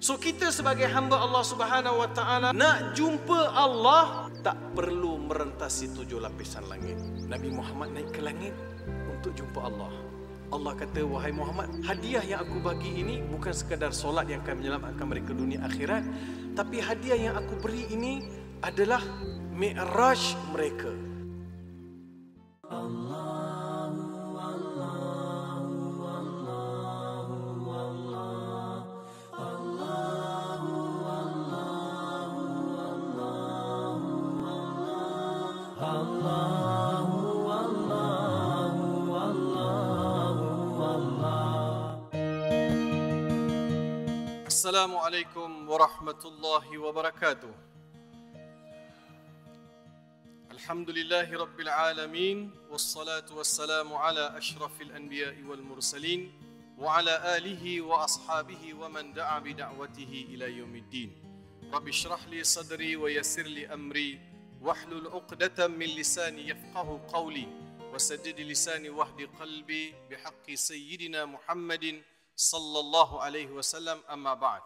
So kita sebagai hamba Allah Subhanahu Wa Taala nak jumpa Allah, tak perlu merentasi 7 lapisan langit. Nabi Muhammad naik ke langit untuk jumpa Allah. Allah kata, wahai Muhammad, hadiah yang aku bagi ini bukan sekadar solat yang akan menyelamatkan mereka dunia akhirat, tapi hadiah yang aku beri ini adalah mi'raj mereka. Assalamualaikum warahmatullahi wabarakatuh. Alhamdulillahi rabbil alamin, wassalatu wassalamu ala ashrafil anbiya'i wal mursalin, wa ala alihi wa ashabihi wa man da'a bi da'watihi ila yaumiddin. Rabbi shrah li sadri wa yassir li amri wahlul 'uqdatam min lisani yafqahu qawli wasaddid lisani wahdi qalbi bihaqqi sayyidina Muhammadin sallallahu alaihi wasallam. Amma ba'd.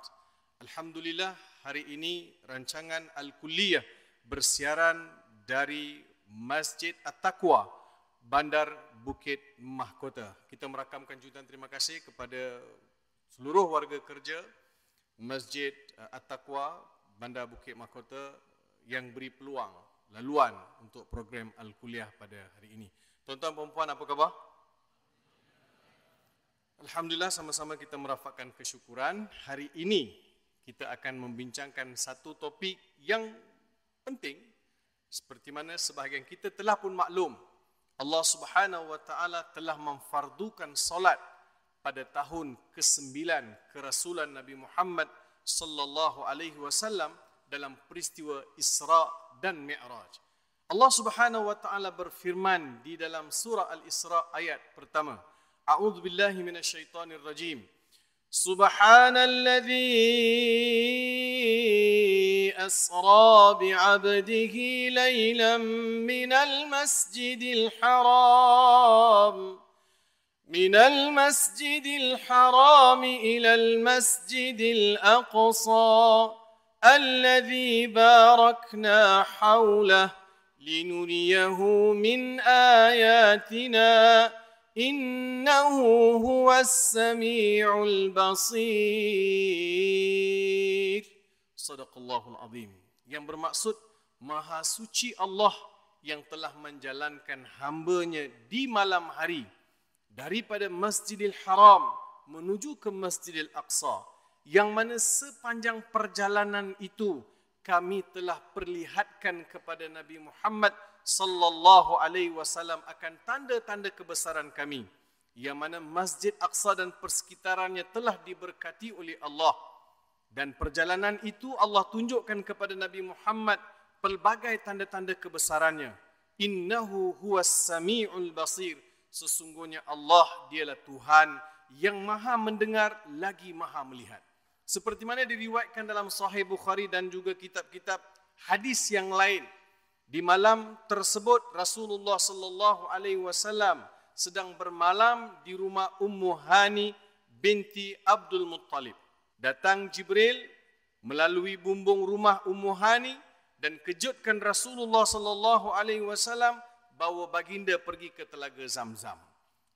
Alhamdulillah, hari ini rancangan Al-Kulliyah bersiaran dari Masjid At-Taqwa, Bandar Bukit Mahkota. Kita merakamkan jutaan terima kasih kepada seluruh warga kerja Masjid At-Taqwa, Bandar Bukit Mahkota yang beri peluang laluan untuk program Al-Kulliyah pada hari ini. Tuan-tuan dan puan, apa khabar? Alhamdulillah, sama-sama kita merafakkan kesyukuran. Hari ini kita akan membincangkan satu topik yang penting. Seperti mana sebahagian kita telah pun maklum, Allah Subhanahu Wa Taala telah memfardukan solat pada tahun ke-9 kerasulan Nabi Muhammad sallallahu alaihi wasallam dalam peristiwa Isra dan Mi'raj. Allah Subhanahu Wa Taala berfirman di dalam surah Al-Isra ayat pertama. أعوذ بالله من الشيطان الرجيم سبحان الذي أسرى بعبده ليلا من المسجد الحرام إلى المسجد الأقصى الذي باركنا حوله لنريه من آياتنا Innahu huwa as-sami'ul basir. Sadaqallahul azim. Yang bermaksud, maha suci Allah yang telah menjalankan hamba-Nya di malam hari daripada Masjidil Haram menuju ke Masjidil Aqsa, yang mana sepanjang perjalanan itu kami telah perlihatkan kepada Nabi Muhammad sallallahu alaihi wasallam akan tanda-tanda kebesaran kami, yang mana Masjid Aqsa dan persekitarannya telah diberkati oleh Allah. Dan perjalanan itu Allah tunjukkan kepada Nabi Muhammad pelbagai tanda-tanda kebesarannya. Innahu huwas sami'ul basir. Sesungguhnya Allah, dialah Tuhan yang maha mendengar lagi maha melihat. Seperti mana diriwayatkan dalam Sahih Bukhari dan juga kitab-kitab hadis yang lain, di malam tersebut Rasulullah sallallahu alaihi wasallam sedang bermalam di rumah Ummu Hani binti Abdul Muttalib. Datang Jibril melalui bumbung rumah Ummu Hani dan kejutkan Rasulullah sallallahu alaihi wasallam bawa baginda pergi ke Telaga Zamzam.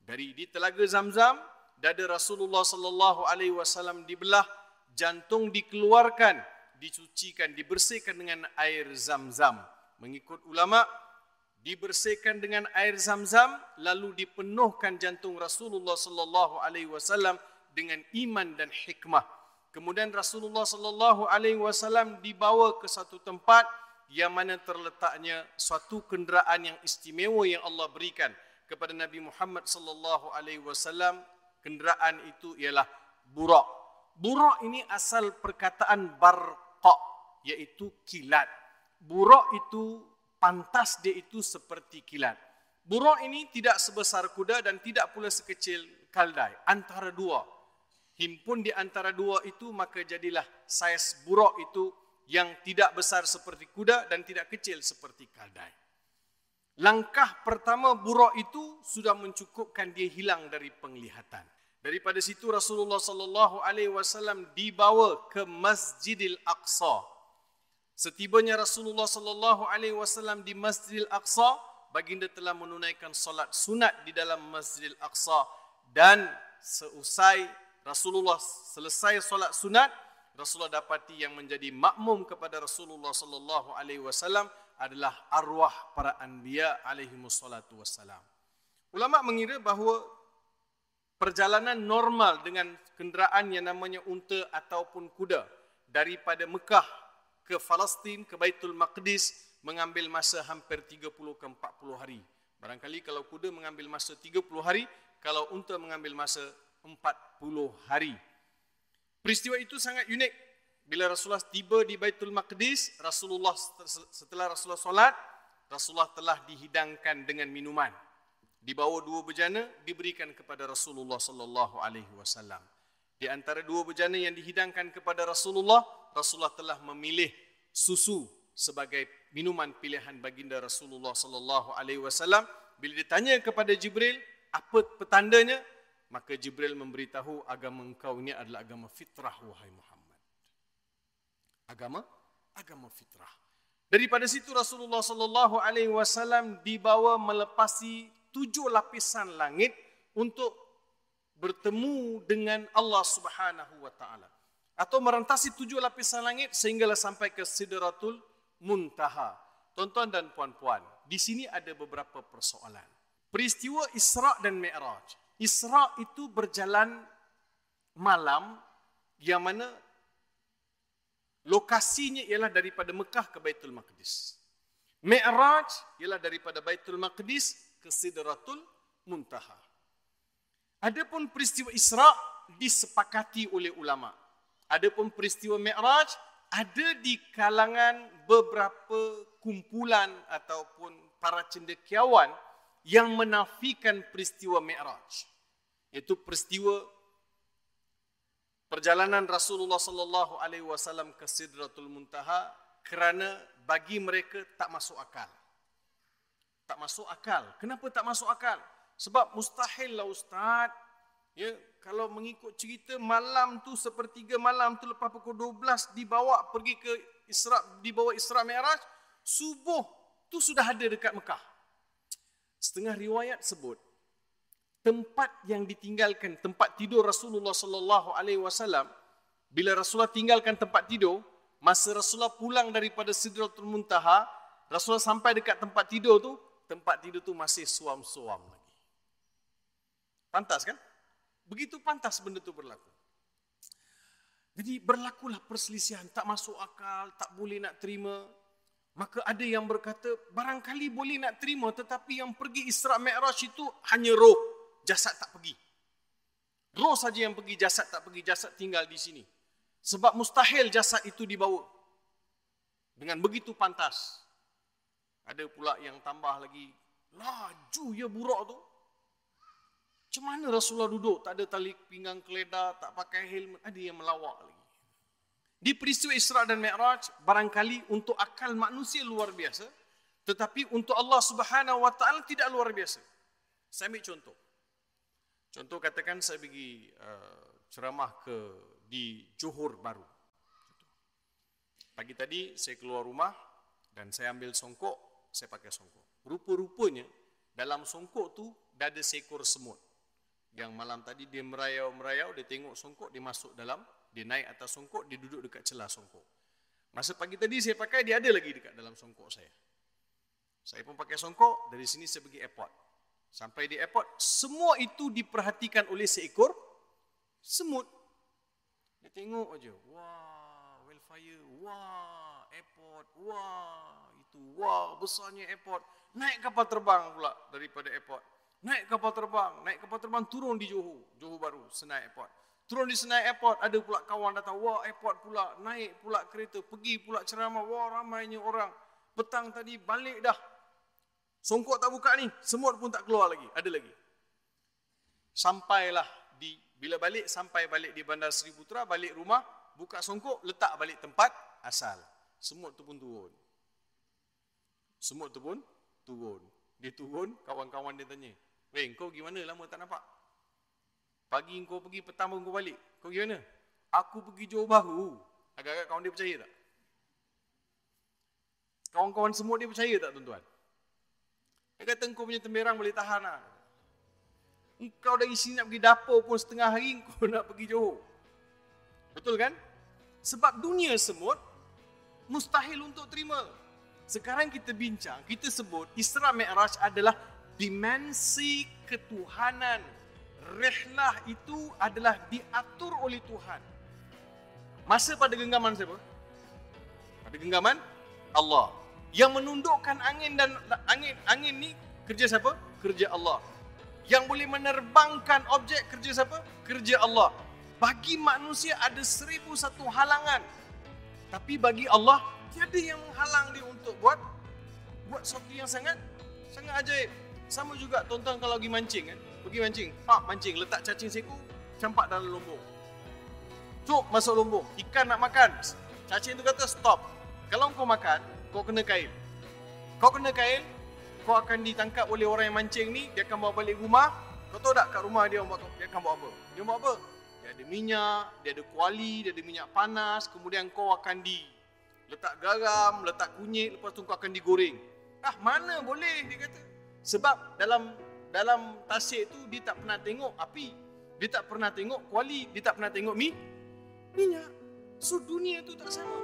Dari di Telaga Zamzam, dada Rasulullah sallallahu alaihi wasallam dibelah, jantung dikeluarkan, dicucikan, dibersihkan dengan air Zamzam. Mengikut ulama, dibersihkan dengan air Zamzam lalu dipenuhkan jantung Rasulullah sallallahu alaihi wasallam dengan iman dan hikmah. Kemudian Rasulullah sallallahu alaihi wasallam dibawa ke satu tempat yang mana terletaknya suatu kenderaan yang istimewa yang Allah berikan kepada Nabi Muhammad sallallahu alaihi wasallam. Kenderaan itu ialah buraq. Buraq ini asal perkataan barqa, iaitu kilat. Buraq itu, pantas dia itu seperti kilat. Buraq ini tidak sebesar kuda dan tidak pula sekecil kaldai. Antara dua. Himpun di antara dua itu, maka jadilah saiz buraq itu yang tidak besar seperti kuda dan tidak kecil seperti kaldai. Langkah pertama buraq itu sudah mencukupkan dia hilang dari penglihatan. Daripada situ Rasulullah sallallahu alaihi wasallam dibawa ke Masjidil Aqsa. Setibanya Rasulullah sallallahu alaihi wasallam di Masjidil Aqsa, baginda telah menunaikan solat sunat di dalam Masjidil Aqsa, dan seusai Rasulullah selesai solat sunat, Rasulullah dapati yang menjadi makmum kepada Rasulullah sallallahu alaihi wasallam adalah arwah para anbiya alaihimus salatu wassalam. Ulama mengira bahawa perjalanan normal dengan kenderaan yang namanya unta ataupun kuda daripada Mekah ke Palestin ke Baitul Maqdis mengambil masa hampir 30 ke 40 hari. Barangkali kalau kuda mengambil masa 30 hari, kalau unta mengambil masa 40 hari. Peristiwa itu sangat unik. Bila Rasulullah tiba di Baitul Maqdis, Rasulullah setelah Rasulullah solat, Rasulullah telah dihidangkan dengan minuman. Dibawa dua bejana diberikan kepada Rasulullah sallallahu alaihi wasallam. Di antara dua bejana yang dihidangkan kepada Rasulullah, Rasulullah telah memilih susu sebagai minuman pilihan baginda Rasulullah sallallahu alaihi wasallam. Bila ditanya kepada Jibril, apa petandanya? Maka Jibril memberitahu, agama engkau ini adalah agama fitrah wahai Muhammad. Agama fitrah. Daripada situ Rasulullah sallallahu alaihi wasallam dibawa melepasi 7 lapisan langit untuk bertemu dengan Allah Subhanahu wa taala, atau merentasi 7 lapisan langit sehinggalah sampai ke Sidratul Muntaha. Tuan-tuan dan puan-puan, di sini ada beberapa persoalan. Peristiwa Isra dan Mi'raj. Isra itu berjalan malam, yang mana lokasinya ialah daripada Mekah ke Baitul Maqdis. Mi'raj ialah daripada Baitul Maqdis ke Sidratul Muntaha. Adapun peristiwa Isra disepakati oleh ulama. Adapun peristiwa Mi'raj ada di kalangan beberapa kumpulan ataupun para cendekiawan yang menafikan peristiwa Mi'raj, iaitu peristiwa perjalanan Rasulullah sallallahu alaihi wasallam ke Sidratul Muntaha, kerana bagi mereka tak masuk akal. Tak masuk akal. Kenapa tak masuk akal? Sebab mustahil lah Ustaz. Ya, kalau mengikut cerita, malam tu sepertiga malam tu lepas pukul 12 dibawa pergi ke Isra, dibawa Isra Mi'raj, subuh tu sudah ada dekat Mekah. Setengah riwayat sebut tempat yang ditinggalkan, tempat tidur Rasulullah sallallahu alaihi wasallam, bila Rasulullah tinggalkan tempat tidur, masa Rasulullah pulang daripada Sidratul Muntaha, Rasulullah sampai dekat tempat tidur tu, tempat tidur tu masih suam-suam lagi. Pantas kan? Begitu pantas benda tu berlaku. Jadi berlakulah perselisihan, tak masuk akal, tak boleh nak terima. Maka ada yang berkata, barangkali boleh nak terima, tetapi yang pergi Isra Mi'raj itu hanya roh, jasad tak pergi. Roh saja yang pergi, jasad tak pergi, jasad tinggal di sini. Sebab mustahil jasad itu dibawa. Dengan begitu pantas. Ada pula yang tambah lagi, laju ya burak tu. Macam mana Rasulullah duduk, tak ada tali pinggang keledar, tak pakai helmet, ada yang melawak lagi. Di peristiwa Isra dan Mi'raj, barangkali untuk akal manusia luar biasa, tetapi untuk Allah Subhanahu wa taala tidak luar biasa. Saya ambil contoh. Contoh, katakan saya pergi ceramah di Johor Bahru. Pagi tadi saya keluar rumah dan saya ambil songkok, saya pakai songkok. Rupa-rupanya dalam songkok tu dah ada seekor semut. Yang malam tadi dia merayau-merayau, dia tengok songkok, dia masuk dalam, dia naik atas songkok, dia duduk dekat celah songkok. Masa pagi tadi saya pakai, dia ada lagi dekat dalam songkok saya. Saya pun pakai songkok, dari sini saya pergi airport. Sampai di airport, semua itu diperhatikan oleh seekor semut. Dia tengok aja, wah, wildfire, wah, airport, wah. Wah, besarnya airport. Naik kapal terbang pula daripada airport. Naik kapal terbang turun di Johor Bahru, Senai Airport. Turun di Senai Airport, ada pula kawan datang, wah airport pula, naik pula kereta, pergi pula ceramah, wah ramainya orang. Petang tadi balik dah. Songkok tak buka ni, semut pun tak keluar lagi, ada lagi. Sampailah bila balik di Bandar Seri Putra, balik rumah, buka songkok, letak balik tempat asal. Semut tu pun turun. Dia turun, kawan-kawan dia tanya, "Weh, kau pergi mana lama tak nampak?" Pagi kau pergi, petang kau balik. Kau pergi mana? Aku pergi Johor Bahru. Agak-agak kawan dia percaya tak? Kawan-kawan semua dia percaya tak tuan-tuan? Dia kata engkau punya temberang boleh tahan lah. Engkau dari sini nak pergi dapur pun setengah hari, engkau nak pergi Johor. Betul kan? Sebab dunia semut mustahil untuk terima. Sekarang kita bincang, kita sebut Isra Mi'raj adalah dimensi ketuhanan. Rihlah itu adalah diatur oleh Tuhan. Masa pada genggaman siapa? Pada genggaman Allah. Yang menundukkan angin dan angin ni kerja siapa? Kerja Allah. Yang boleh menerbangkan objek kerja siapa? Kerja Allah. Bagi manusia ada 1001 halangan. Tapi bagi Allah tiada yang menghalang dia untuk buat sesuatu yang sangat ajaib. Sama juga tuan-tuan kalau pergi mancing kan? Pergi mancing, letak cacing seko, campak dalam lombong. Cuk, masuk lombong. Ikan nak makan. Cacing tu kata stop. Kalau kau makan, kau kena kail. Kau kena kail, kau akan ditangkap oleh orang yang mancing ni, dia akan bawa balik rumah. Kau tahu tak kat rumah dia akan bawa apa? Dia bawa apa? Dia ada minyak, dia ada kuali, dia ada minyak panas, kemudian kau akan diletak garam, letak kunyit, lepas tu kau akan digoreng. Ah, mana boleh dia kata. Sebab dalam tasik tu dia tak pernah tengok api, dia tak pernah tengok kuali, dia tak pernah tengok minyak. So dunia tu tak sama.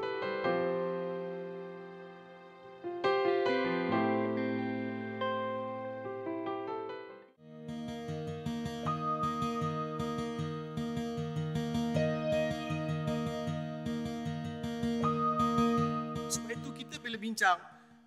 Sebab itu kita bila bincang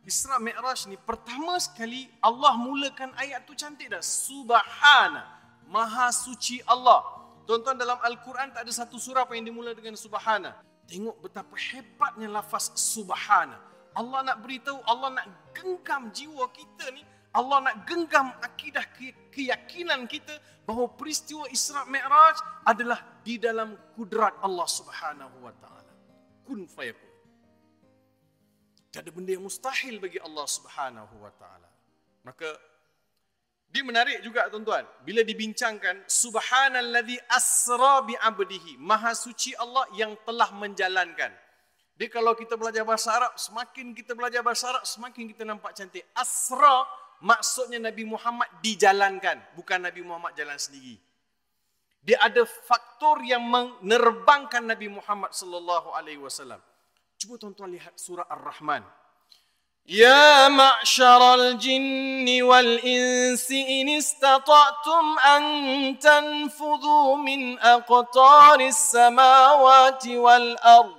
Isra Mi'raj ni, pertama sekali Allah mulakan ayat tu cantik dah. Subhana, maha suci Allah. Tuan-tuan, dalam Al-Quran tak ada satu surah yang dimula dengan Subhana. Tengok betapa hebatnya lafaz Subhana. Allah nak beritahu, Allah nak genggam jiwa kita ni. Allah nak genggam akidah keyakinan kita bahawa peristiwa Isra Mi'raj adalah di dalam kudrat Allah Subhanahu wa ta'ala. Kun fayakun. Ada benda yang mustahil bagi Allah Subhanahu wa ta'ala. Maka dia menarik juga tuan-tuan bila dibincangkan subhanalladzi asra bi 'abdihi, maha suci Allah yang telah menjalankan. Dia kalau kita belajar bahasa Arab, semakin kita belajar bahasa Arab semakin kita nampak cantik. Asra maksudnya Nabi Muhammad dijalankan, bukan Nabi Muhammad jalan sendiri. Dia ada faktor yang menerbangkan Nabi Muhammad sallallahu alaihi wasallam. Cuba tuan-tuan lihat surah Ar-Rahman. Ya ma'syaral jinni wal insi in istata'tum an tanfudhu min aqtaris samawati wal ard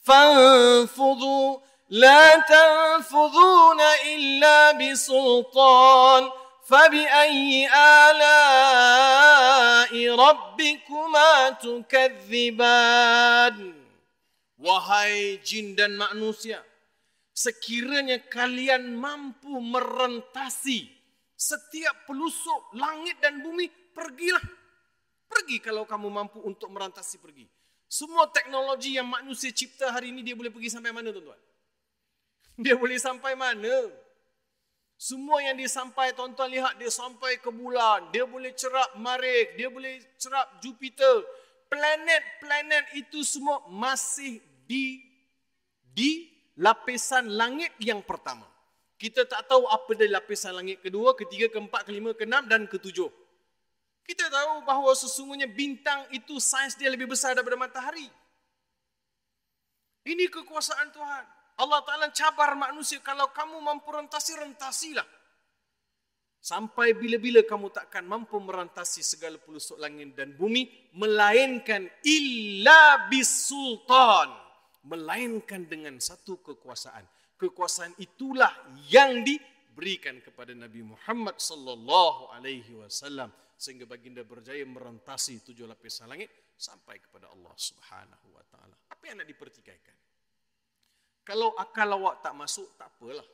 fanfudhu la tanfudhuna illa bisultan fabi ayyi ala'i rabbikuma tukadziban. Wahai jin dan manusia, sekiranya kalian mampu merentasi setiap pelusuk langit dan bumi, pergilah. Pergi kalau kamu mampu untuk merentasi, pergi. Semua teknologi yang manusia cipta hari ini, dia boleh pergi sampai mana tuan-tuan? Dia boleh sampai mana? Semua yang dia sampai, tuan-tuan lihat, dia sampai ke bulan, dia boleh cerap Marikh, dia boleh cerap Jupiter. Planet-planet itu semua masih di lapisan langit yang pertama. Kita tak tahu apa dari lapisan langit kedua, ketiga, keempat, kelima, keenam dan ketujuh. Kita tahu bahawa sesungguhnya bintang itu saiz dia lebih besar daripada matahari. Ini kekuasaan Tuhan. Allah Ta'ala cabar manusia, kalau kamu mampu rentasi, rentasilah. Sampai bila-bila kamu takkan mampu merentasi segala pelusuk langit dan bumi, melainkan illa bisultan, melainkan dengan satu kekuasaan. Kekuasaan itulah yang diberikan kepada Nabi Muhammad sallallahu alaihi wasallam sehingga baginda berjaya merentasi tujuh lapisan langit sampai kepada Allah Subhanahu wa taala. Apa yang nak dipertikaikan? Kalau akal awak tak masuk, tak apalah.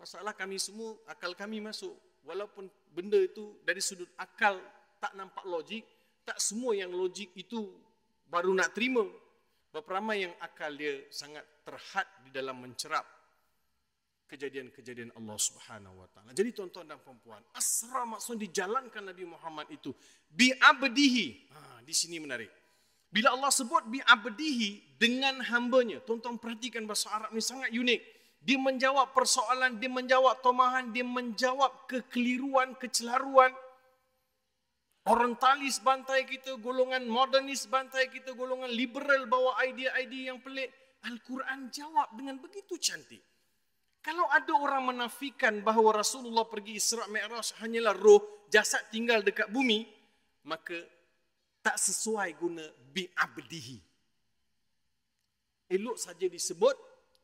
Masalah kami semua, akal kami masuk. Walaupun benda itu dari sudut akal tak nampak logik, tak semua yang logik itu baru nak terima. Berapa ramai yang akal dia sangat terhad di dalam mencerap kejadian-kejadian Allah Subhanahu wa taala. Jadi tuan-tuan dan perempuan, asra maksudnya dijalankan Nabi Muhammad itu bi abdihi. Di sini menarik. Bila Allah sebut bi abdihi dengan hambanya, tuan-tuan perhatikan bahasa Arab ni sangat unik. Dia menjawab persoalan, dia menjawab tomahan, dia menjawab kekeliruan, kecelaruan. Orientalis bantai kita, golongan modernis bantai kita, golongan liberal bawa idea-idea yang pelik. Al-Quran jawab dengan begitu cantik. Kalau ada orang menafikan bahawa Rasulullah pergi Isra Mi'raj hanyalah roh, jasad tinggal dekat bumi, maka tak sesuai guna bi'abdihi. Elok saja disebut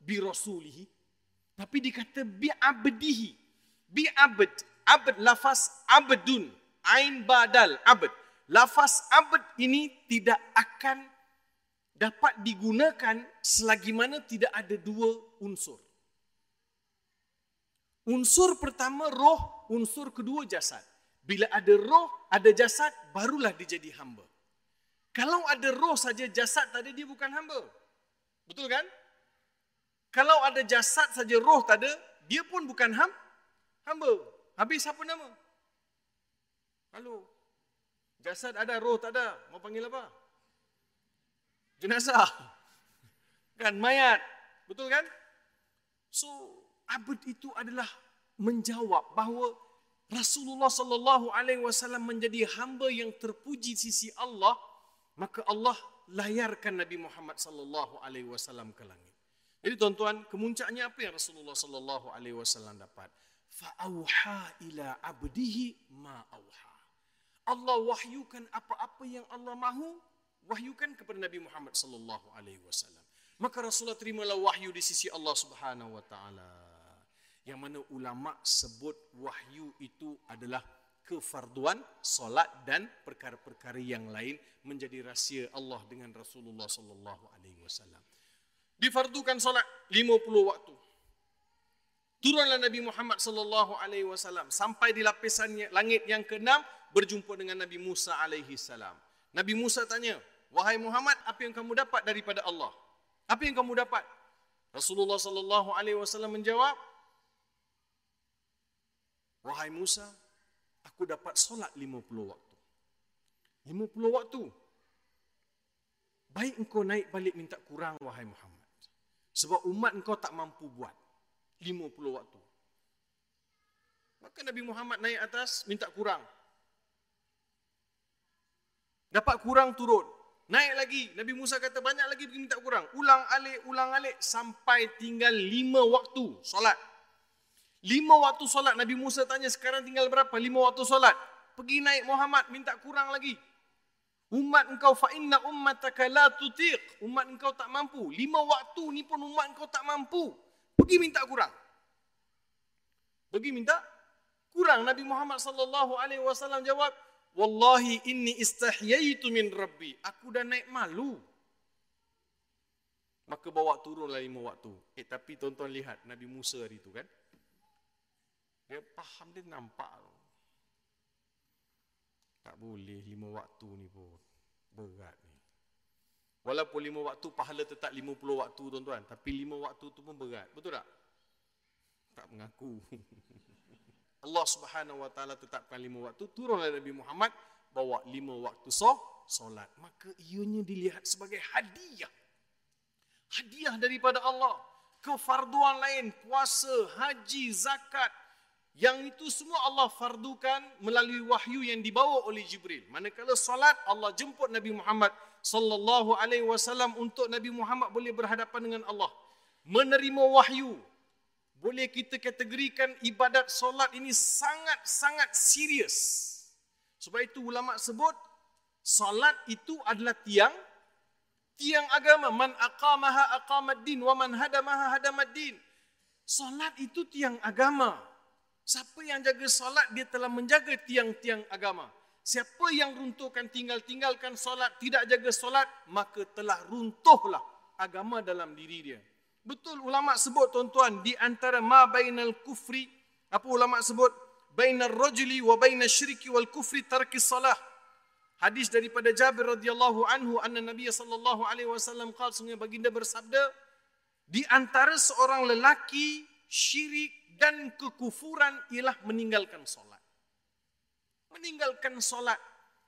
bi-rasulihi, tapi dikata bi'abdihi. Bi'abd, abd, lafaz abdun, ain badal, abd. Lafaz abd ini tidak akan dapat digunakan selagi mana tidak ada dua unsur. Unsur pertama roh, unsur kedua jasad. Bila ada roh, ada jasad, barulah dia jadi hamba. Kalau ada roh saja jasad tadi, dia bukan hamba. Betul kan? Kalau ada jasad saja roh tak ada, dia pun bukan hamba. Habis apa nama? Halo. Jasad ada, roh tak ada. Mau panggil apa? Jenazah. Kan, mayat. Betul kan? So, abd itu adalah menjawab bahawa Rasulullah sallallahu alaihi wasallam menjadi hamba yang terpuji sisi Allah, maka Allah layarkan Nabi Muhammad sallallahu alaihi wasallam ke langit. Jadi tuan-tuan, kemuncaknya apa yang Rasulullah sallallahu alaihi wasallam dapat? Fa'auha ila abdihi ma auha. Allah wahyukan apa-apa yang Allah mahu, wahyukan kepada Nabi Muhammad sallallahu alaihi wasallam. Maka Rasulullah terimalah wahyu di sisi Allah Subhanahu wa taala. Yang mana ulama sebut wahyu itu adalah kefarduan solat dan perkara-perkara yang lain menjadi rahsia Allah dengan Rasulullah sallallahu alaihi wasallam. Difardukan solat 50 waktu. Turunlah Nabi Muhammad sallallahu alaihi wasallam sampai di lapisan langit yang ke-6, berjumpa dengan Nabi Musa alaihi salam. Nabi Musa tanya, "Wahai Muhammad, apa yang kamu dapat daripada Allah? Apa yang kamu dapat?" Rasulullah sallallahu alaihi wasallam menjawab, "Wahai Musa, aku dapat solat 50 waktu." 50 waktu. Baik engkau naik balik minta kurang, wahai Muhammad. Sebab umat engkau tak mampu buat 50 waktu. Maka Nabi Muhammad naik atas minta kurang. Dapat kurang turun. Naik lagi. Nabi Musa kata banyak lagi pergi minta kurang. Ulang alik sampai tinggal 5 waktu solat. 5 waktu solat. Nabi Musa tanya sekarang tinggal berapa? 5 waktu solat. Pergi naik Muhammad minta kurang lagi. Umat engkau fa'inna ummataka la tutiq. Umat engkau tak mampu. 5 waktu ni pun umat engkau tak mampu. Pergi minta kurang. Pergi minta kurang. Nabi Muhammad sallallahu alaihi wasallam jawab, "Wallahi inni istahyaitu min Rabbi." Aku dah naik malu. Maka bawa turunlah 5 waktu. Tapi tuan-tuan lihat Nabi Musa hari itu kan. Dia faham, dia nampak tu. Tak boleh 5 waktu ni pun. Berat ni. Walaupun 5 waktu pahala tetap 50 waktu tuan-tuan. Tapi 5 waktu tu pun berat. Betul tak? Tak mengaku. Allah Subhanahu wa taala tetapkan 5 waktu. Turunlah Nabi Muhammad bawa 5 waktu solat. Maka ianya dilihat sebagai hadiah. Hadiah daripada Allah. Kefarduan lain. Puasa, haji, zakat. Yang itu semua Allah fardukan melalui wahyu yang dibawa oleh Jibril. Manakala solat, Allah jemput Nabi Muhammad sallallahu alaihi wasallam untuk Nabi Muhammad boleh berhadapan dengan Allah, menerima wahyu. Boleh kita kategorikan ibadat solat ini sangat-sangat serius. Sebab itu ulama sebut solat itu adalah tiang agama. Man aqamaha aqamaddin wa man hadamaha hadamaddin. Solat itu tiang agama. Siapa yang jaga solat, dia telah menjaga tiang-tiang agama. Siapa yang runtuhkan, tinggalkan solat, tidak jaga solat, maka telah runtuhlah agama dalam diri dia. Betul ulama sebut tuan-tuan, di antara ma bainal kufri, apa ulama sebut? Bainar rajuli wa bainal syirki wal kufri tarkis salah. Hadis daripada Jabir radhiyallahu anhu, anna Nabi sallallahu alaihi wasallam qala, sungai baginda bersabda, di antara seorang lelaki syirik dan kekufuran ialah meninggalkan solat. Meninggalkan solat.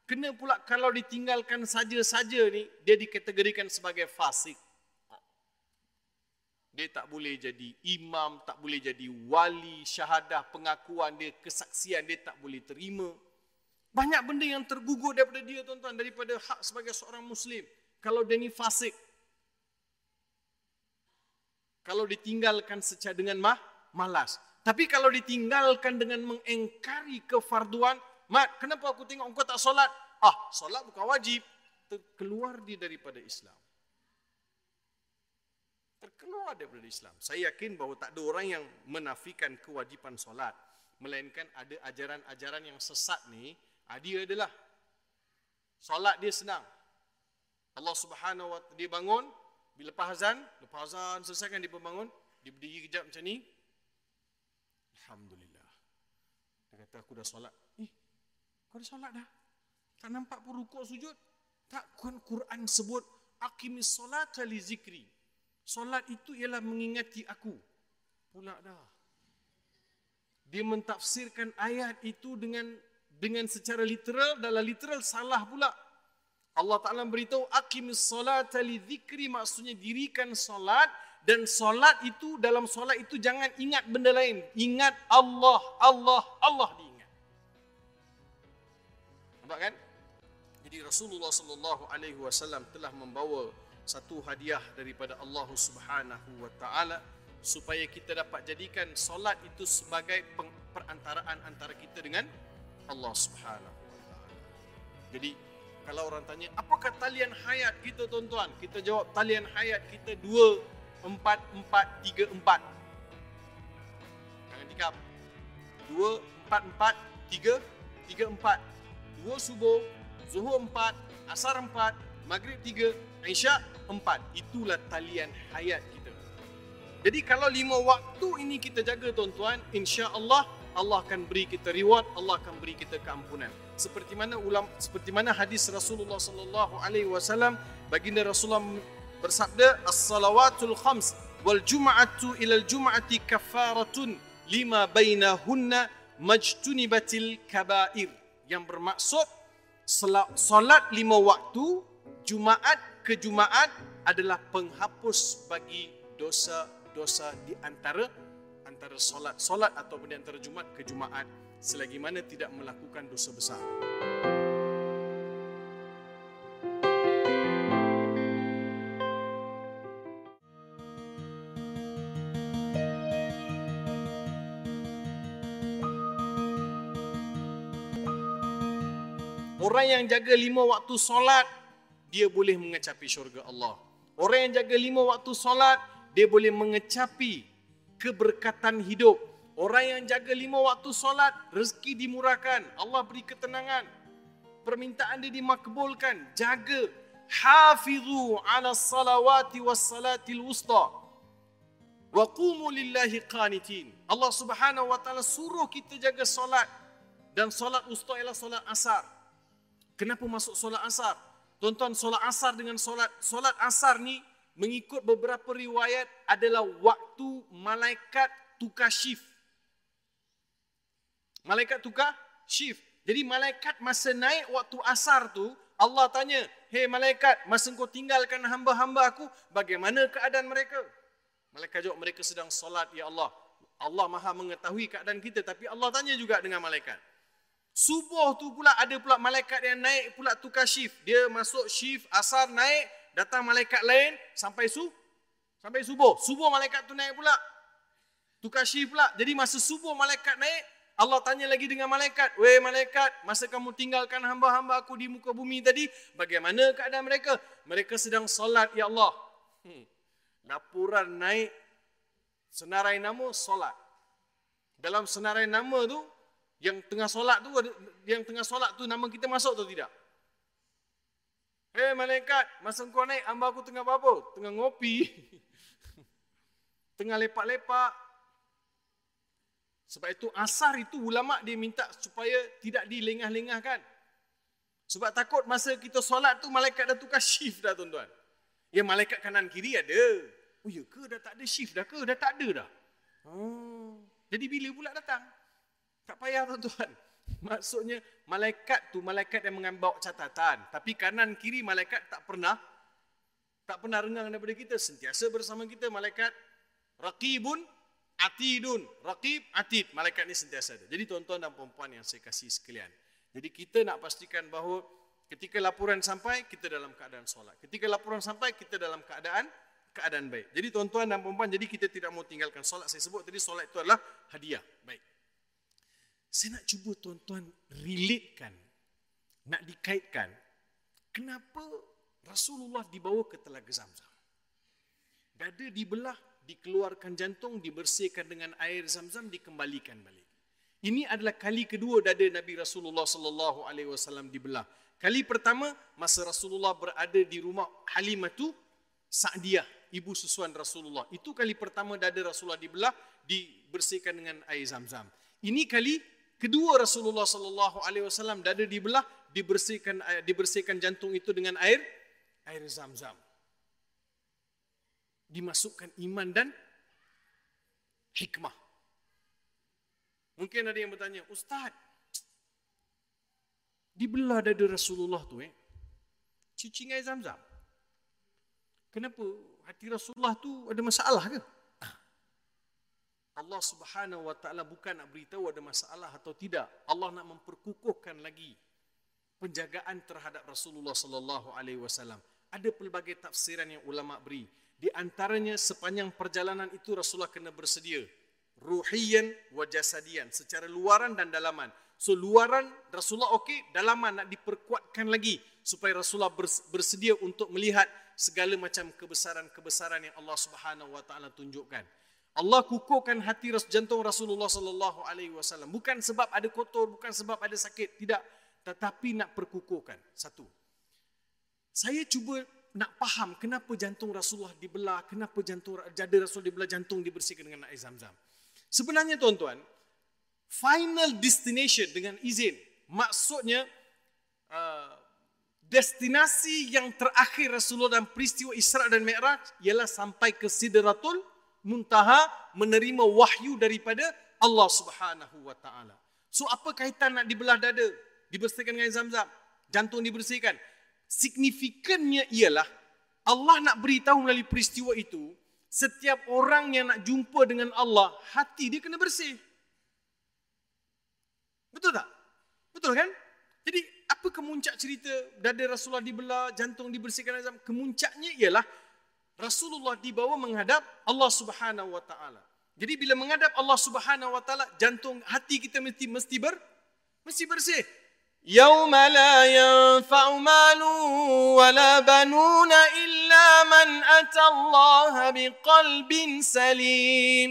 Kena pula kalau ditinggalkan saja-saja ni, dia dikategorikan sebagai fasik. Dia tak boleh jadi imam, tak boleh jadi wali, syahadah, pengakuan dia, kesaksian dia tak boleh terima. Banyak benda yang tergugur daripada dia tuan-tuan, daripada hak sebagai seorang Muslim. Kalau dia ni fasik. Kalau ditinggalkan secara dengan malas. Tapi kalau ditinggalkan dengan mengingkari kefarduan, Mat, kenapa aku tengok engkau tak solat? Ah, solat bukan wajib. Terkeluar dia daripada Islam. Terkeluar daripada Islam. Saya yakin bahawa tak ada orang yang menafikan kewajipan solat. Melainkan ada ajaran-ajaran yang sesat ni, dia adalah solat dia senang. Allah Subhanahu Wa Ta'ala, dia bangun, bila lepas azan selesai kan dia bangun, dia berdiri kejap macam ni. Alhamdulillah. Dia kata aku dah solat. Kau dah solat dah. Tak nampak pun rukuk sujud. Takkan Quran sebut aqimis solata li zikri. Solat itu ialah mengingati aku. Pula dah. Dia mentafsirkan ayat itu dengan secara literal. Dalam literal salah pula. Allah Ta'ala beritahu aqimis solata li zikri, maksudnya dirikan solat. Dan solat itu, dalam solat itu jangan ingat benda lain. Ingat Allah, Allah, Allah diingat. Nampak kan? Jadi Rasulullah SAW telah membawa satu hadiah daripada Allah Subhanahu Wa Ta'ala supaya kita dapat jadikan solat itu sebagai perantaraan antara kita dengan Allah Subhanahu Wa Ta'ala. Jadi kalau orang tanya, apakah talian hayat kita tuan-tuan? Kita jawab talian hayat kita 2-4-4-3-4. Jangan tikap. 2-4-4-3-3-4. 2 subuh, zuhur 4, asar 4, maghrib 3, Isyak 4. Itulah talian hayat kita. Jadi kalau 5 waktu ini kita jaga tuan-tuan, insya-Allah Allah akan beri kita reward, Allah akan beri kita keampunan. Seperti mana hadis Rasulullah sallallahu alaihi wasallam, baginda Rasulullah bersabda, "As-salawatul khams wal jum'atu ilal jum'ati kafaratun lima bainahunna majtunibatil kabair." Yang bermaksud solat 5 waktu Jumaat ke Jumaat adalah penghapus bagi dosa-dosa di antara solat ataupun di antara Jumaat ke Jumaat selagi mana tidak melakukan dosa besar. Orang yang jaga 5 waktu solat, dia boleh mengecapi syurga Allah. Orang yang jaga 5 waktu solat, dia boleh mengecapi keberkatan hidup. Orang yang jaga 5 waktu solat, rezeki dimurahkan. Allah beri ketenangan. Permintaan dia dimakbulkan. Jaga. Hafizu ala salawati wassalatil wusta. Wa qumu lillahi qanitin. Allah Subhanahu Wa Ta'ala suruh kita jaga solat. Dan solat wusta ialah solat asar. Kenapa masuk solat asar? Tuan-tuan, solat asar dengan solat asar ni mengikut beberapa riwayat adalah waktu malaikat tukar shift. Malaikat tukar shift. Jadi malaikat masa naik waktu asar tu, Allah tanya, "Hey malaikat, masa engkau tinggalkan hamba-hamba aku, bagaimana keadaan mereka?" Malaikat jawab, "Mereka sedang solat, ya Allah." Allah Maha mengetahui keadaan kita, tapi Allah tanya juga dengan malaikat. Subuh tu pula ada pula malaikat yang naik pula tukar shift. Dia masuk shift asar naik, datang malaikat lain sampai subuh. Subuh malaikat tu naik pula. Tukar shift pula. Jadi masa subuh malaikat naik, Allah tanya lagi dengan malaikat, "Weh malaikat, masa kamu tinggalkan hamba-hamba aku di muka bumi tadi, bagaimana keadaan mereka?" "Mereka sedang solat, ya Allah." Laporan naik senarai nama solat. Dalam senarai nama tu, yang tengah solat tu nama kita masuk atau tidak? "Hey malaikat, masa kau naik hamba aku tengah apa? Tengah ngopi. Tengah lepak-lepak." Sebab itu asar itu ulama dia minta supaya tidak dilengah-lengahkan. Sebab takut masa kita solat tu malaikat dah tukar shift dah tuan-tuan. Ya malaikat kanan kiri ada. Oh ya ke dah tak ada shift dah ke? Dah tak ada dah. Jadi bila pula datang? Tak payah tuan-tuan. Maksudnya malaikat tu malaikat yang mengambil catatan, tapi kanan kiri malaikat tak pernah rengang daripada kita, sentiasa bersama kita malaikat Raqibun Atidun. Raqib, Atid, malaikat ni sentiasa ada. Jadi tuan-tuan dan puan-puan yang saya kasih sekalian, jadi kita nak pastikan bahawa ketika laporan sampai, kita dalam keadaan solat. Ketika laporan sampai, kita dalam keadaan baik. Jadi tuan-tuan dan puan-puan, jadi kita tidak mau tinggalkan solat. Saya sebut tadi solat itu adalah hadiah. Baik. Saya nak cuba tuan-tuan relatekan, nak dikaitkan kenapa Rasulullah dibawa ke Telaga Zamzam. Dada dibelah, dikeluarkan jantung, dibersihkan dengan air Zamzam, dikembalikan balik. Ini adalah kali kedua dada Nabi Rasulullah sallallahu alaihi wasallam dibelah. Kali pertama masa Rasulullah berada di rumah Halimatu Sa'diyah, ibu susuan Rasulullah. Itu kali pertama dada Rasulullah dibelah, dibersihkan dengan air Zamzam. Ini kali kedua Rasulullah sallallahu alaihi wasallam dada dibelah, dibersihkan jantung itu dengan air Zamzam. Dimasukkan iman dan hikmah. Mungkin ada yang bertanya, Ustaz, dibelah dada Rasulullah tu, cuci air Zamzam. Kenapa hati Rasulullah tu ada masalah ke? Allah Subhanahu Wa Taala bukan nak beritahu ada masalah atau tidak. Allah nak memperkukuhkan lagi penjagaan terhadap Rasulullah Sallallahu Alaihi Wasallam. Ada pelbagai tafsiran yang ulama beri. Di antaranya sepanjang perjalanan itu Rasulullah kena bersedia ruhiyan wa jasadiyan, secara luaran dan dalaman. So luaran Rasulullah okey, dalaman nak diperkuatkan lagi supaya Rasulullah bersedia untuk melihat segala macam kebesaran-kebesaran yang Allah Subhanahu Wa Taala tunjukkan. Allah kukuhkan hati jantung Rasulullah sallallahu alaihi wasallam bukan sebab ada kotor, bukan sebab ada sakit, tidak, tetapi nak perkukuhkan. Satu. Saya cuba nak faham kenapa jantung Rasulullah dibelah, kenapa dada Rasul dibelah, jantung dibersihkan dengan air Zamzam. Sebenarnya tuan-tuan, final destination dengan izin, maksudnya destinasi yang terakhir Rasulullah dalam peristiwa Isra dan Mi'raj ialah sampai ke Sidratul Muntaha, menerima wahyu daripada Allah Subhanahu Wa Taala. So apa kaitan nak dibelah dada, dibersihkan dengan air Zamzam, jantung dibersihkan? Signifikannya ialah Allah nak beritahu melalui peristiwa itu, setiap orang yang nak jumpa dengan Allah, hati dia kena bersih. Betul tak? Betul kan? Jadi apa kemuncak cerita dada Rasulullah dibelah, jantung dibersihkan azam? Kemuncaknya ialah Rasulullah dibawa menghadap Allah Subhanahu Wa Taala. Jadi bila menghadap Allah Subhanahu Wa Taala, jantung hati kita mesti bersih. يَوْمَ لَا يَنْفَعُ مَالٌ وَلَا بَنُونَ إِلَّا مَنْ أَتَى اللَّهَ بِقَلْبٍ سَلِيمٍ.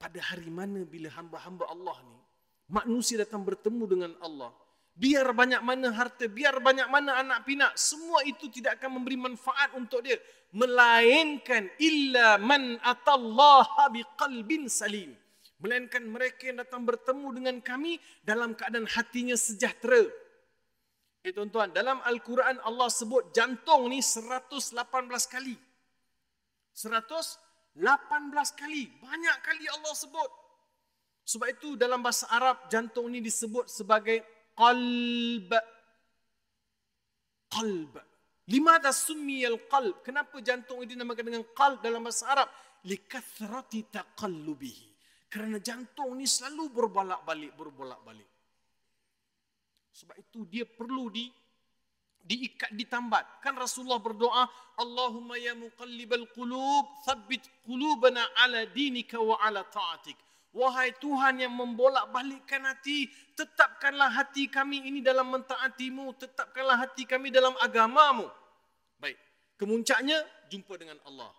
Pada hari mana bila hamba-hamba Allah ni, manusia datang bertemu dengan Allah, biar banyak mana harta, biar banyak mana anak pinak, semua itu tidak akan memberi manfaat untuk dia, melainkan إِلَّا مَنْ أَتَى اللَّهَ بِقَلْبٍ سَلِيمٍ, melainkan mereka yang datang bertemu dengan kami dalam keadaan hatinya sejahtera. Tuan-tuan, dalam Al-Quran Allah sebut jantung ni 118 kali. 118 kali. Banyak kali Allah sebut. Sebab itu dalam bahasa Arab jantung ni disebut sebagai qalb. Qalb. Limadha summiyal qalb? Kenapa jantung ini dinamakan dengan qalb dalam bahasa Arab? Likathrati taqallubihi. Kerana jantung ni selalu berbolak-balik. Sebab itu dia perlu diikat, ditambat. Kan Rasulullah berdoa, Allahumma ya muqallibal qulub, thabbit qulubana ala dinika wa ala ta'atik. Wahai Tuhan yang membolak-balikkan hati, tetapkanlah hati kami ini dalam mentaatimu, tetapkanlah hati kami dalam agamamu. Baik, kemuncaknya jumpa dengan Allah.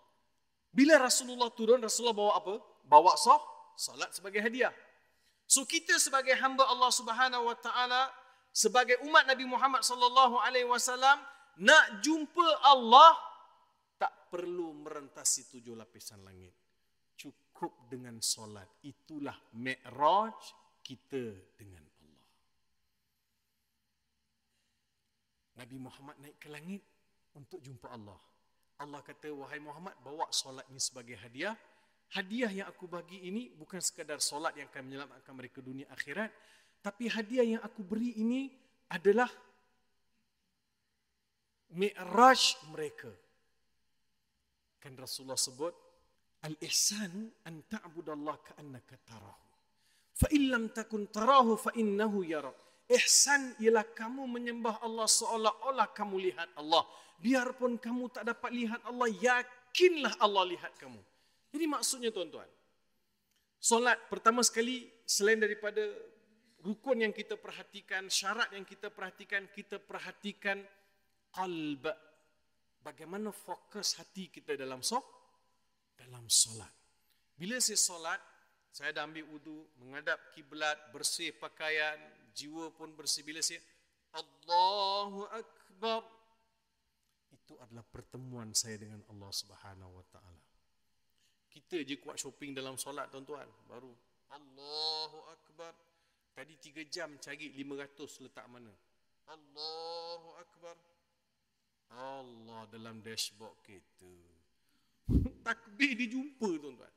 Bila Rasulullah turun, Rasulullah bawa apa? Bawa solat sebagai hadiah. So kita sebagai hamba Allah Subhanahu Wa Taala, sebagai umat Nabi Muhammad sallallahu alaihi wasallam, nak jumpa Allah tak perlu merentasi 7 lapisan langit. Cukup dengan solat. Itulah mi'raj kita dengan Allah. Nabi Muhammad naik ke langit untuk jumpa Allah. Allah kata, wahai Muhammad, bawa solat ini sebagai hadiah. hadiah yang aku bagi ini bukan sekadar solat yang akan menyelamatkan mereka dunia akhirat, tapi hadiah yang aku beri ini adalah mi'raj mereka. Kan Rasulullah sebut, al-ihsan an ta'budallaha ka'annaka tarahu fa in lam takun tarahu fa innahu yarak. Ihsan ialah kamu menyembah Allah seolah-olah kamu lihat Allah. Biarpun kamu tak dapat lihat Allah, yakinlah Allah lihat kamu. Jadi maksudnya tuan-tuan, solat pertama sekali, selain daripada rukun yang kita perhatikan, syarat yang kita perhatikan qalb. Bagaimana fokus hati kita dalam solat. Bila saya solat, saya dah ambil wudu, menghadap kiblat, bersih pakaian, jiwa pun bersih. Bila saya Allahu Akbar, itu adalah pertemuan saya dengan Allah Subhanahu Wa Taala. Kita je kuat shopping dalam solat tuan-tuan, baru Allahu Akbar. Tadi 3 jam cari 500 letak mana. Allahu Akbar. Allah dalam dashboard kita. Takbir dijumpa tuan-tuan.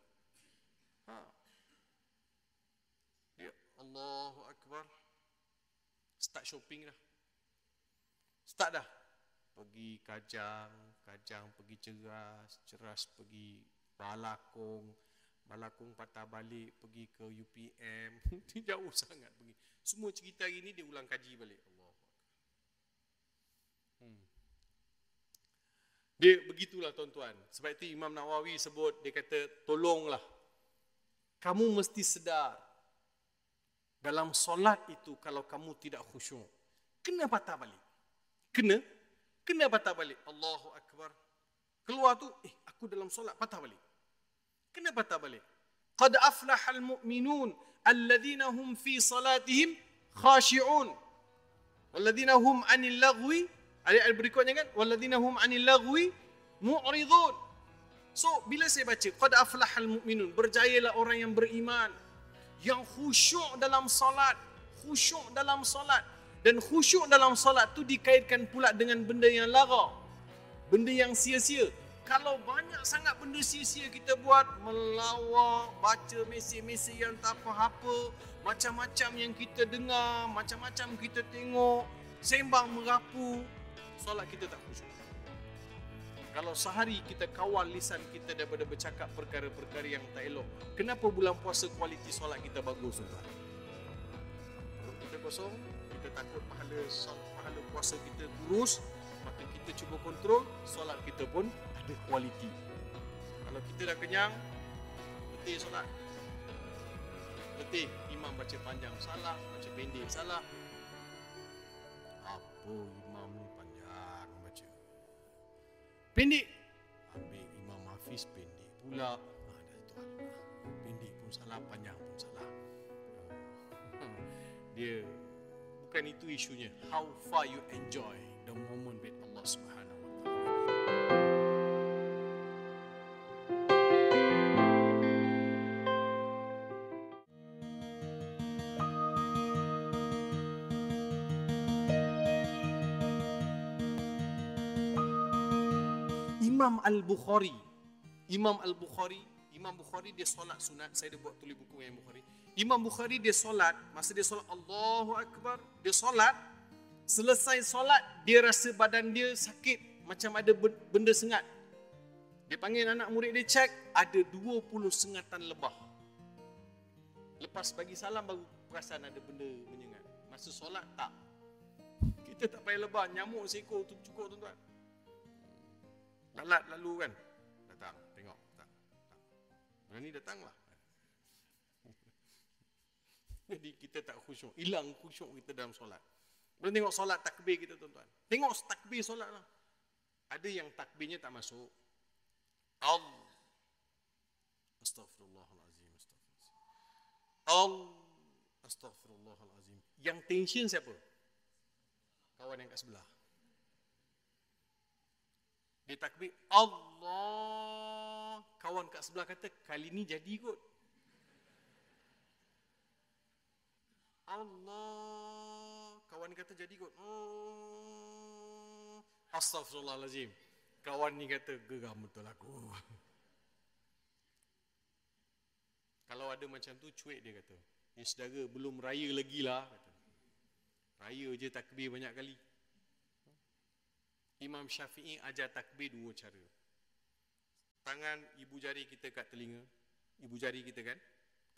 Allahu Akbar. Start shopping dah. Start dah. Pergi Kajang, Kajang pergi Ceras, Ceras pergi Balakong, Balakong patah balik pergi ke UPM. Jauh sangat pergi. Semua cerita hari ni dia ulang kaji balik. Allah. Dia begitulah tuan-tuan. Sebab itu Imam Nawawi sebut, dia kata, tolonglah, kamu mesti sedar dalam solat itu kalau kamu tidak khusyuk, kena patah balik. Kena patah balik. Allahu Akbar. Keluar tu, aku dalam solat patah balik. Kena patah balik. Qad aflahal mu'minun alladhina hum fi salatihim khashi'un. Walladhina hum 'anil lagwi, ayat berikutnya kan, walladhina hum 'anil lagwi mu'ridun. So, bila saya baca qad aflahal mu'minun, berjayalah orang yang beriman, yang khusyuk dalam solat, dan khusyuk dalam solat tu dikaitkan pula dengan benda yang lara, benda yang sia-sia. Kalau banyak sangat benda sia-sia kita buat, melawak, baca mesej-mesej yang tak apa-apa, macam-macam yang kita dengar, macam-macam kita tengok, sembang merapu, solat kita tak khusyuk. Kalau sehari kita kawal lisan kita daripada bercakap perkara-perkara yang tak elok, kenapa bulan puasa kualiti solat kita bagus? Perut kita kosong, kita takut pahala puasa kita kurus, maka kita cuba kontrol, solat kita pun ada kualiti. Kalau kita dah kenyang, letih solat. Letih, imam baca panjang salah, baca pendek salah. Apa imam ni panjang baca? Pendek. Ambil Imam Hafiz pendek pula. Pendek pun salah, panjang pun salah. Dia bukan itu isunya. How far you enjoy the moment with Allah Subhanahu Wa Taala. Imam Al-Bukhari, Imam Bukhari dia solat sunat. Saya dah buat tulis buku yang Bukhari. Imam Bukhari dia solat, masa dia solat Allahu Akbar, dia solat, selesai solat dia rasa badan dia sakit, macam ada benda sengat. Dia panggil anak murid dia cek, ada 20 sengatan lebah. Lepas bagi salam baru perasan ada benda menyengat. Masa solat tak. Kita tak payah lebah, nyamuk seekor tu cukup tuan-tuan. Lalat lalu kan, datang, tengok, datang. Mana ni datanglah. Jadi kita tak khusyuk, hilang khusyuk kita dalam solat. Boleh tengok solat takbir kita tuan-tuan. Tengok takbir solat lah. Ada yang takbirnya tak masuk. Allah. Astaghfirullahalazim. Allah. Astaghfirullahalazim. Yang tension siapa? Kawan yang kat sebelah. Dia takbir Allah. Kawan kat sebelah kata, kali ni jadi kot. Allah. Kawan kata jadi kot. Oh. Astaghfirullahalazim. Kawan ni kata, geram betul aku. Kalau ada macam tu, cuek dia kata. Ya saudara, belum raya lagi lah kata. Raya je takbir banyak kali. Imam Syafi'i ajar takbir dua cara. Tangan ibu jari kita kat telinga. Ibu jari kita kan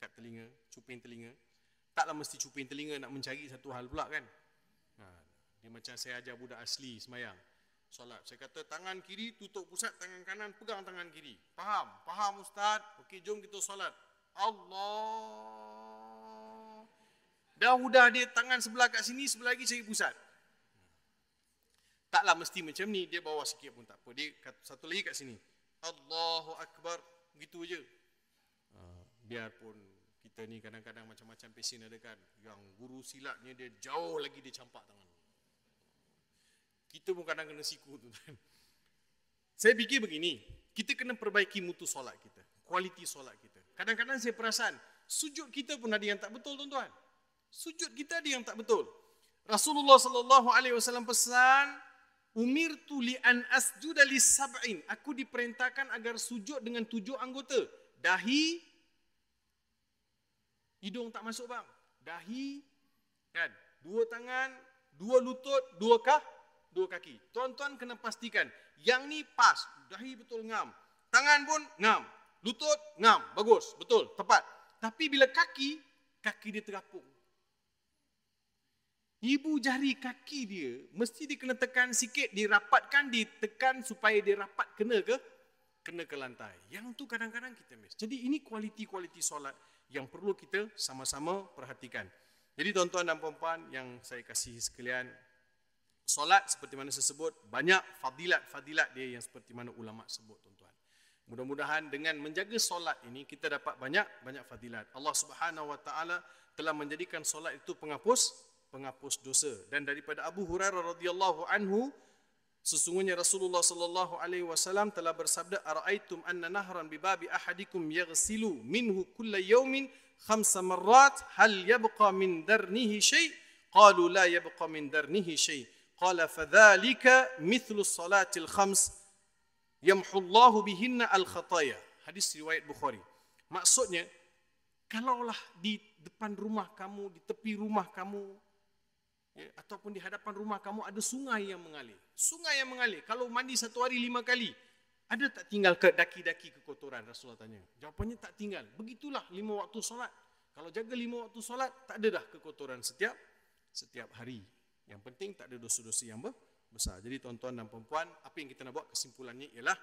kat telinga, cuping telinga. Taklah mesti cuping telinga nak mencari satu hal pula kan. Dia macam saya ajar budak asli semayang solat. Saya kata tangan kiri tutup pusat, tangan kanan pegang tangan kiri. Faham? Faham ustaz? Okey, jom kita solat. Allah. Dah udah dia tangan sebelah kat sini, sebelah lagi cari pusat. Taklah mesti macam ni, dia bawa sikit pun tak apa. Dia satu lagi kat sini. Allahu Akbar, gitu je. Biarpun kita ni kadang-kadang macam-macam pesen ada kan. Yang guru silatnya dia jauh lagi dia campak tangan. Kita pun kadang kena siku tu. Saya fikir begini, kita kena perbaiki mutu solat kita, kualiti solat kita. Kadang-kadang saya perasan, sujud kita pun ada yang tak betul tuan-tuan. Sujud kita ada yang tak betul. Rasulullah SAW pesan, umirtu li an asjuda li sab'in. Aku diperintahkan agar sujud dengan 7 anggota. Dahi, hidung tak masuk bang. Dahi, kan? 2 tangan, 2 lutut, 2 kaki. Tuan-tuan kena pastikan yang ni pas. Dahi betul ngam. Tangan pun ngam. Lutut ngam. Bagus, betul, tepat. Tapi bila kaki, kaki dia terapung. Ibu jari kaki dia, mesti dia kena tekan sikit, dirapatkan, ditekan supaya dia rapat kena ke lantai. Yang tu kadang-kadang kita miss. Jadi ini kualiti-kualiti solat yang perlu kita sama-sama perhatikan. Jadi tuan-tuan dan puan-puan yang saya kasih sekalian, solat seperti mana saya sebut, banyak fadilat-fadilat dia yang seperti mana ulama sebut tuan-tuan. Mudah-mudahan dengan menjaga solat ini kita dapat banyak-banyak fadilat. Allah Subhanahu Wa Taala telah menjadikan solat itu penghapus dosa. Dan daripada Abu Hurairah radhiyallahu anhu, sesungguhnya Rasulullah sallallahu alaihi wasallam telah bersabda, ara'aitum anna nahran bi babi ahadikum yaghsilu minhu kulla yawmin 5 marrat hal yabqa min darnihi shay? Qalu la yabqa min darnihi shay. Qala fadhalika mithlu salatil 5 yamhu Allahu bihinna al khataya. Hadis riwayat Bukhari. Maksudnya, kalaulah di depan rumah kamu, di tepi rumah kamu, ya, ataupun di hadapan rumah kamu ada sungai yang mengalir. Sungai yang mengalir. Kalau mandi satu hari 5 kali, ada tak tinggal ke daki-daki kekotoran? Rasulullah tanya. Jawapannya tak tinggal. Begitulah 5 waktu solat. Kalau jaga 5 waktu solat, tak ada dah kekotoran setiap hari. Yang penting tak ada dosa-dosa yang besar. Jadi tuan-tuan dan puan-puan, apa yang kita nak buat kesimpulannya ialah,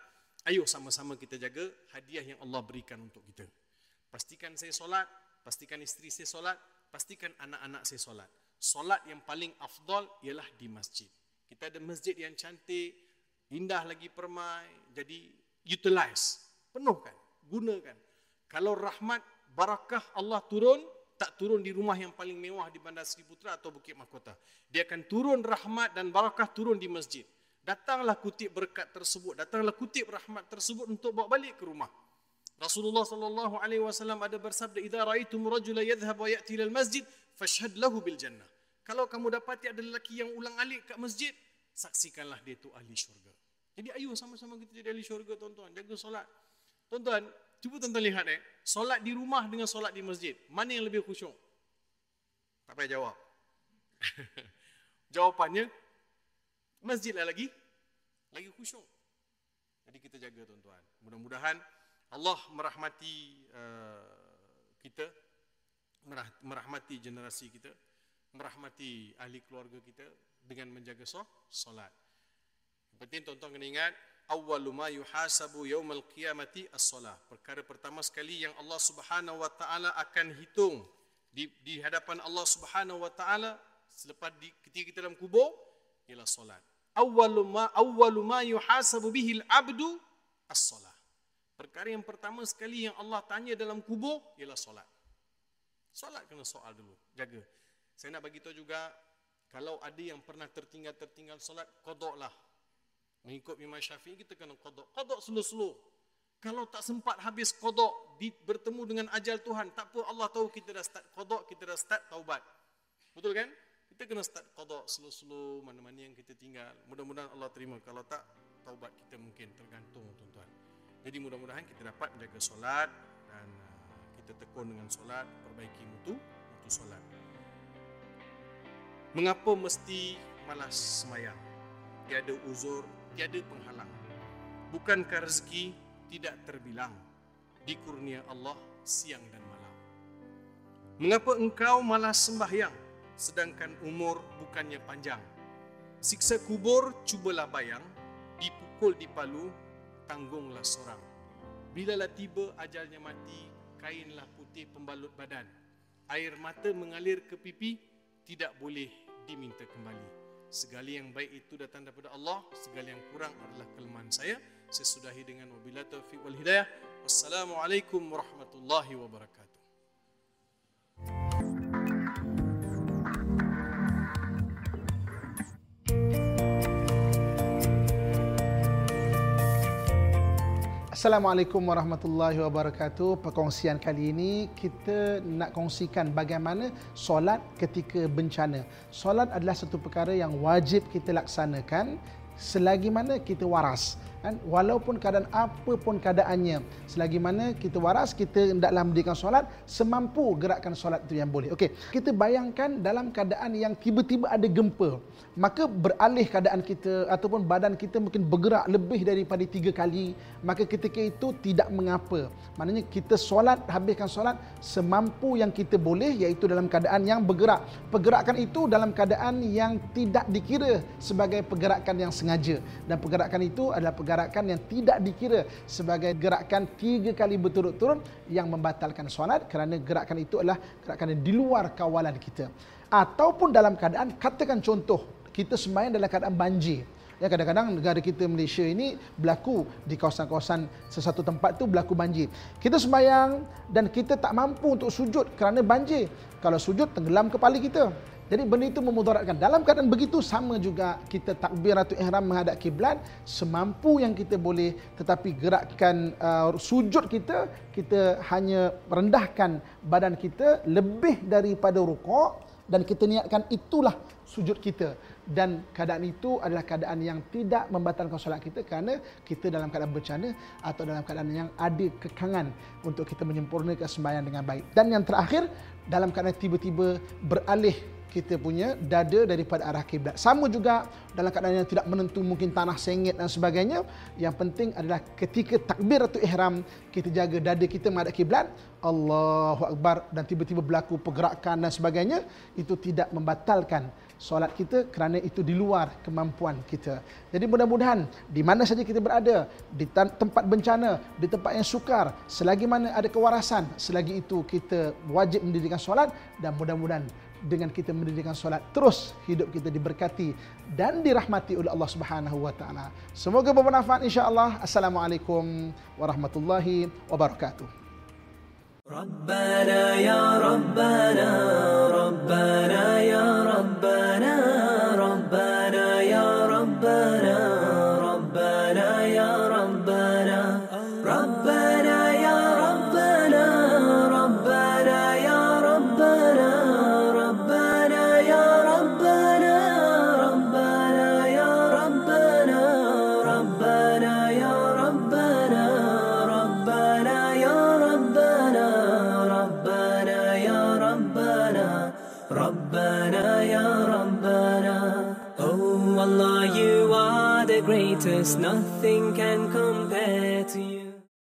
ayo sama-sama kita jaga hadiah yang Allah berikan untuk kita. Pastikan saya solat, pastikan isteri saya solat, pastikan anak-anak saya solat. Solat yang paling afdal ialah di masjid. Kita ada masjid yang cantik, indah lagi permai. Jadi, utilize. Penuhkan, gunakan. Kalau rahmat, barakah Allah turun, tak turun di rumah yang paling mewah di Bandar Seri Putra atau Bukit Mahkota. Dia akan turun rahmat dan barakah turun di masjid. Datanglah kutip berkat tersebut, datanglah kutip rahmat tersebut untuk bawa balik ke rumah. Rasulullah SAW ada bersabda, idza raaitum rajula yadhhabu wa ya'ti ilal masjid fashhad lahu bil jannah. Kalau kamu dapati ada lelaki yang ulang-alik kat masjid, saksikanlah dia tu ahli syurga. Jadi ayo sama-sama kita jadi ahli syurga tuan-tuan, jaga solat. Tuan-tuan, cuba tuan-tuan lihat solat di rumah dengan solat di masjid, mana yang lebih khusyuk? Tak payah jawab. Jawapannya masjid lah lagi khusyuk. Jadi kita jaga tuan-tuan. Mudah-mudahan Allah merahmati kita, merahmati generasi kita, merahmati ahli keluarga kita dengan menjaga solat. Yang penting tuan-tuan kena ingat, awwalu ma yuhasabu yaumal qiyamati as-salah. Perkara pertama sekali yang Allah Subhanahu Wa Taala akan hitung di hadapan Allah Subhanahu Wa Taala selepas ketika kita dalam kubur ialah solat. Awwalu ma yuhasabu bihil abdu as-salah. Perkara yang pertama sekali yang Allah tanya dalam kubur ialah solat. Solat kena soal dulu, jaga. Saya nak bagi tahu juga, kalau ada yang pernah tertinggal solat, qadaklah. Mengikut Imam Syafi'i kita kena qadak slow-slow. Kalau tak sempat habis qadak, bertemu dengan ajal Tuhan, tak apa, Allah tahu kita dah start qadak, kita dah start taubat. Betul kan? Kita kena start qadak slow-slow, mana-mana yang kita tinggal. Mudah-mudahan Allah terima. Kalau tak, taubat kita mungkin tergantung tuan-tuan. Jadi mudah-mudahan kita dapat menjaga solat dan kita tekun dengan solat, perbaiki mutu solat. Mengapa mesti malas semayang? Tiada uzur, tiada penghalang. Bukankah rezeki tidak terbilang, dikurnia Allah siang dan malam? Mengapa engkau malas sembahyang, sedangkan umur bukannya panjang? Siksa kubur cubalah bayang, dipukul di palu, tanggunglah sorang. Bilalah tiba ajalnya mati, kainlah putih pembalut badan. Air mata mengalir ke pipi, tidak boleh diminta kembali. Segala yang baik itu datang daripada Allah, segala yang kurang adalah kelemahan saya. Saya sudahi dengan wabillahi taufiq wal hidayah. Wassalamualaikum warahmatullahi wabarakatuh. Assalamualaikum warahmatullahi wabarakatuh. Perkongsian kali ini kita nak kongsikan bagaimana solat ketika bencana. Solat adalah satu perkara yang wajib kita laksanakan selagi mana kita waras. Walaupun keadaan apa pun keadaannya, selagi mana kita waras, kita hendaklah mendirikan solat, semampu gerakkan solat itu yang boleh. Okey, kita bayangkan dalam keadaan yang tiba-tiba ada gempa, maka beralih keadaan kita ataupun badan kita mungkin bergerak lebih daripada 3 kali, maka ketika itu tidak mengapa. Maknanya kita solat, habiskan solat semampu yang kita boleh, iaitu dalam keadaan yang bergerak. Pergerakan itu dalam keadaan yang tidak dikira sebagai pergerakan yang sengaja, dan pergerakan itu adalah pergerakan yang tidak dikira sebagai gerakan 3 kali berturut-turut yang membatalkan solat, kerana gerakan itu adalah gerakan yang di luar kawalan kita. Ataupun dalam keadaan, katakan contoh, kita sembahyang dalam keadaan banjir. Ya, kadang-kadang negara kita Malaysia ini berlaku di kawasan-kawasan sesuatu tempat tu berlaku banjir. Kita sembahyang dan kita tak mampu untuk sujud kerana banjir. Kalau sujud, tenggelam kepala kita. Jadi benda itu memudaratkan. Dalam keadaan begitu sama juga kita takbiratul ihram menghadap kiblat semampu yang kita boleh, tetapi gerakan sujud kita, kita hanya rendahkan badan kita lebih daripada rukuk, dan kita niatkan itulah sujud kita. Dan keadaan itu adalah keadaan yang tidak membatalkan solat kita, kerana kita dalam keadaan bencana atau dalam keadaan yang ada kekangan untuk kita menyempurnakan sembahyang dengan baik. Dan yang terakhir, dalam keadaan tiba-tiba beralih kita punya dada daripada arah kiblat. Sama juga dalam keadaan yang tidak menentu, mungkin tanah sengit dan sebagainya. Yang penting adalah ketika takbiratul ihram, kita jaga dada kita menghadap kiblat, Allahu Akbar, dan tiba-tiba berlaku pergerakan dan sebagainya, itu tidak membatalkan solat kita kerana itu di luar kemampuan kita. Jadi mudah-mudahan di mana saja kita berada, di tempat bencana, di tempat yang sukar, selagi mana ada kewarasan, selagi itu kita wajib mendirikan solat. Dan mudah-mudahan dengan kita mendirikan solat, terus hidup kita diberkati dan dirahmati oleh Allah Subhanahu wa taala. Semoga bermanfaat insya-Allah. Assalamualaikum warahmatullahi wabarakatuh. Rabbana ya Rabbana, Rabbana ya Rabbana, Rabbana ya Rabbana, Rabbana ya Rabbana, Rabbana ya Rabbana, Rabbana ya Rabbana, Rabbana ya Rabbana, Rabbana ya Rabbana, Rabbana ya Rabbana, Rabbana ya Rabbana. Rabbana ya Rabbana. Oh Allah, you are the greatest, nothing can compare.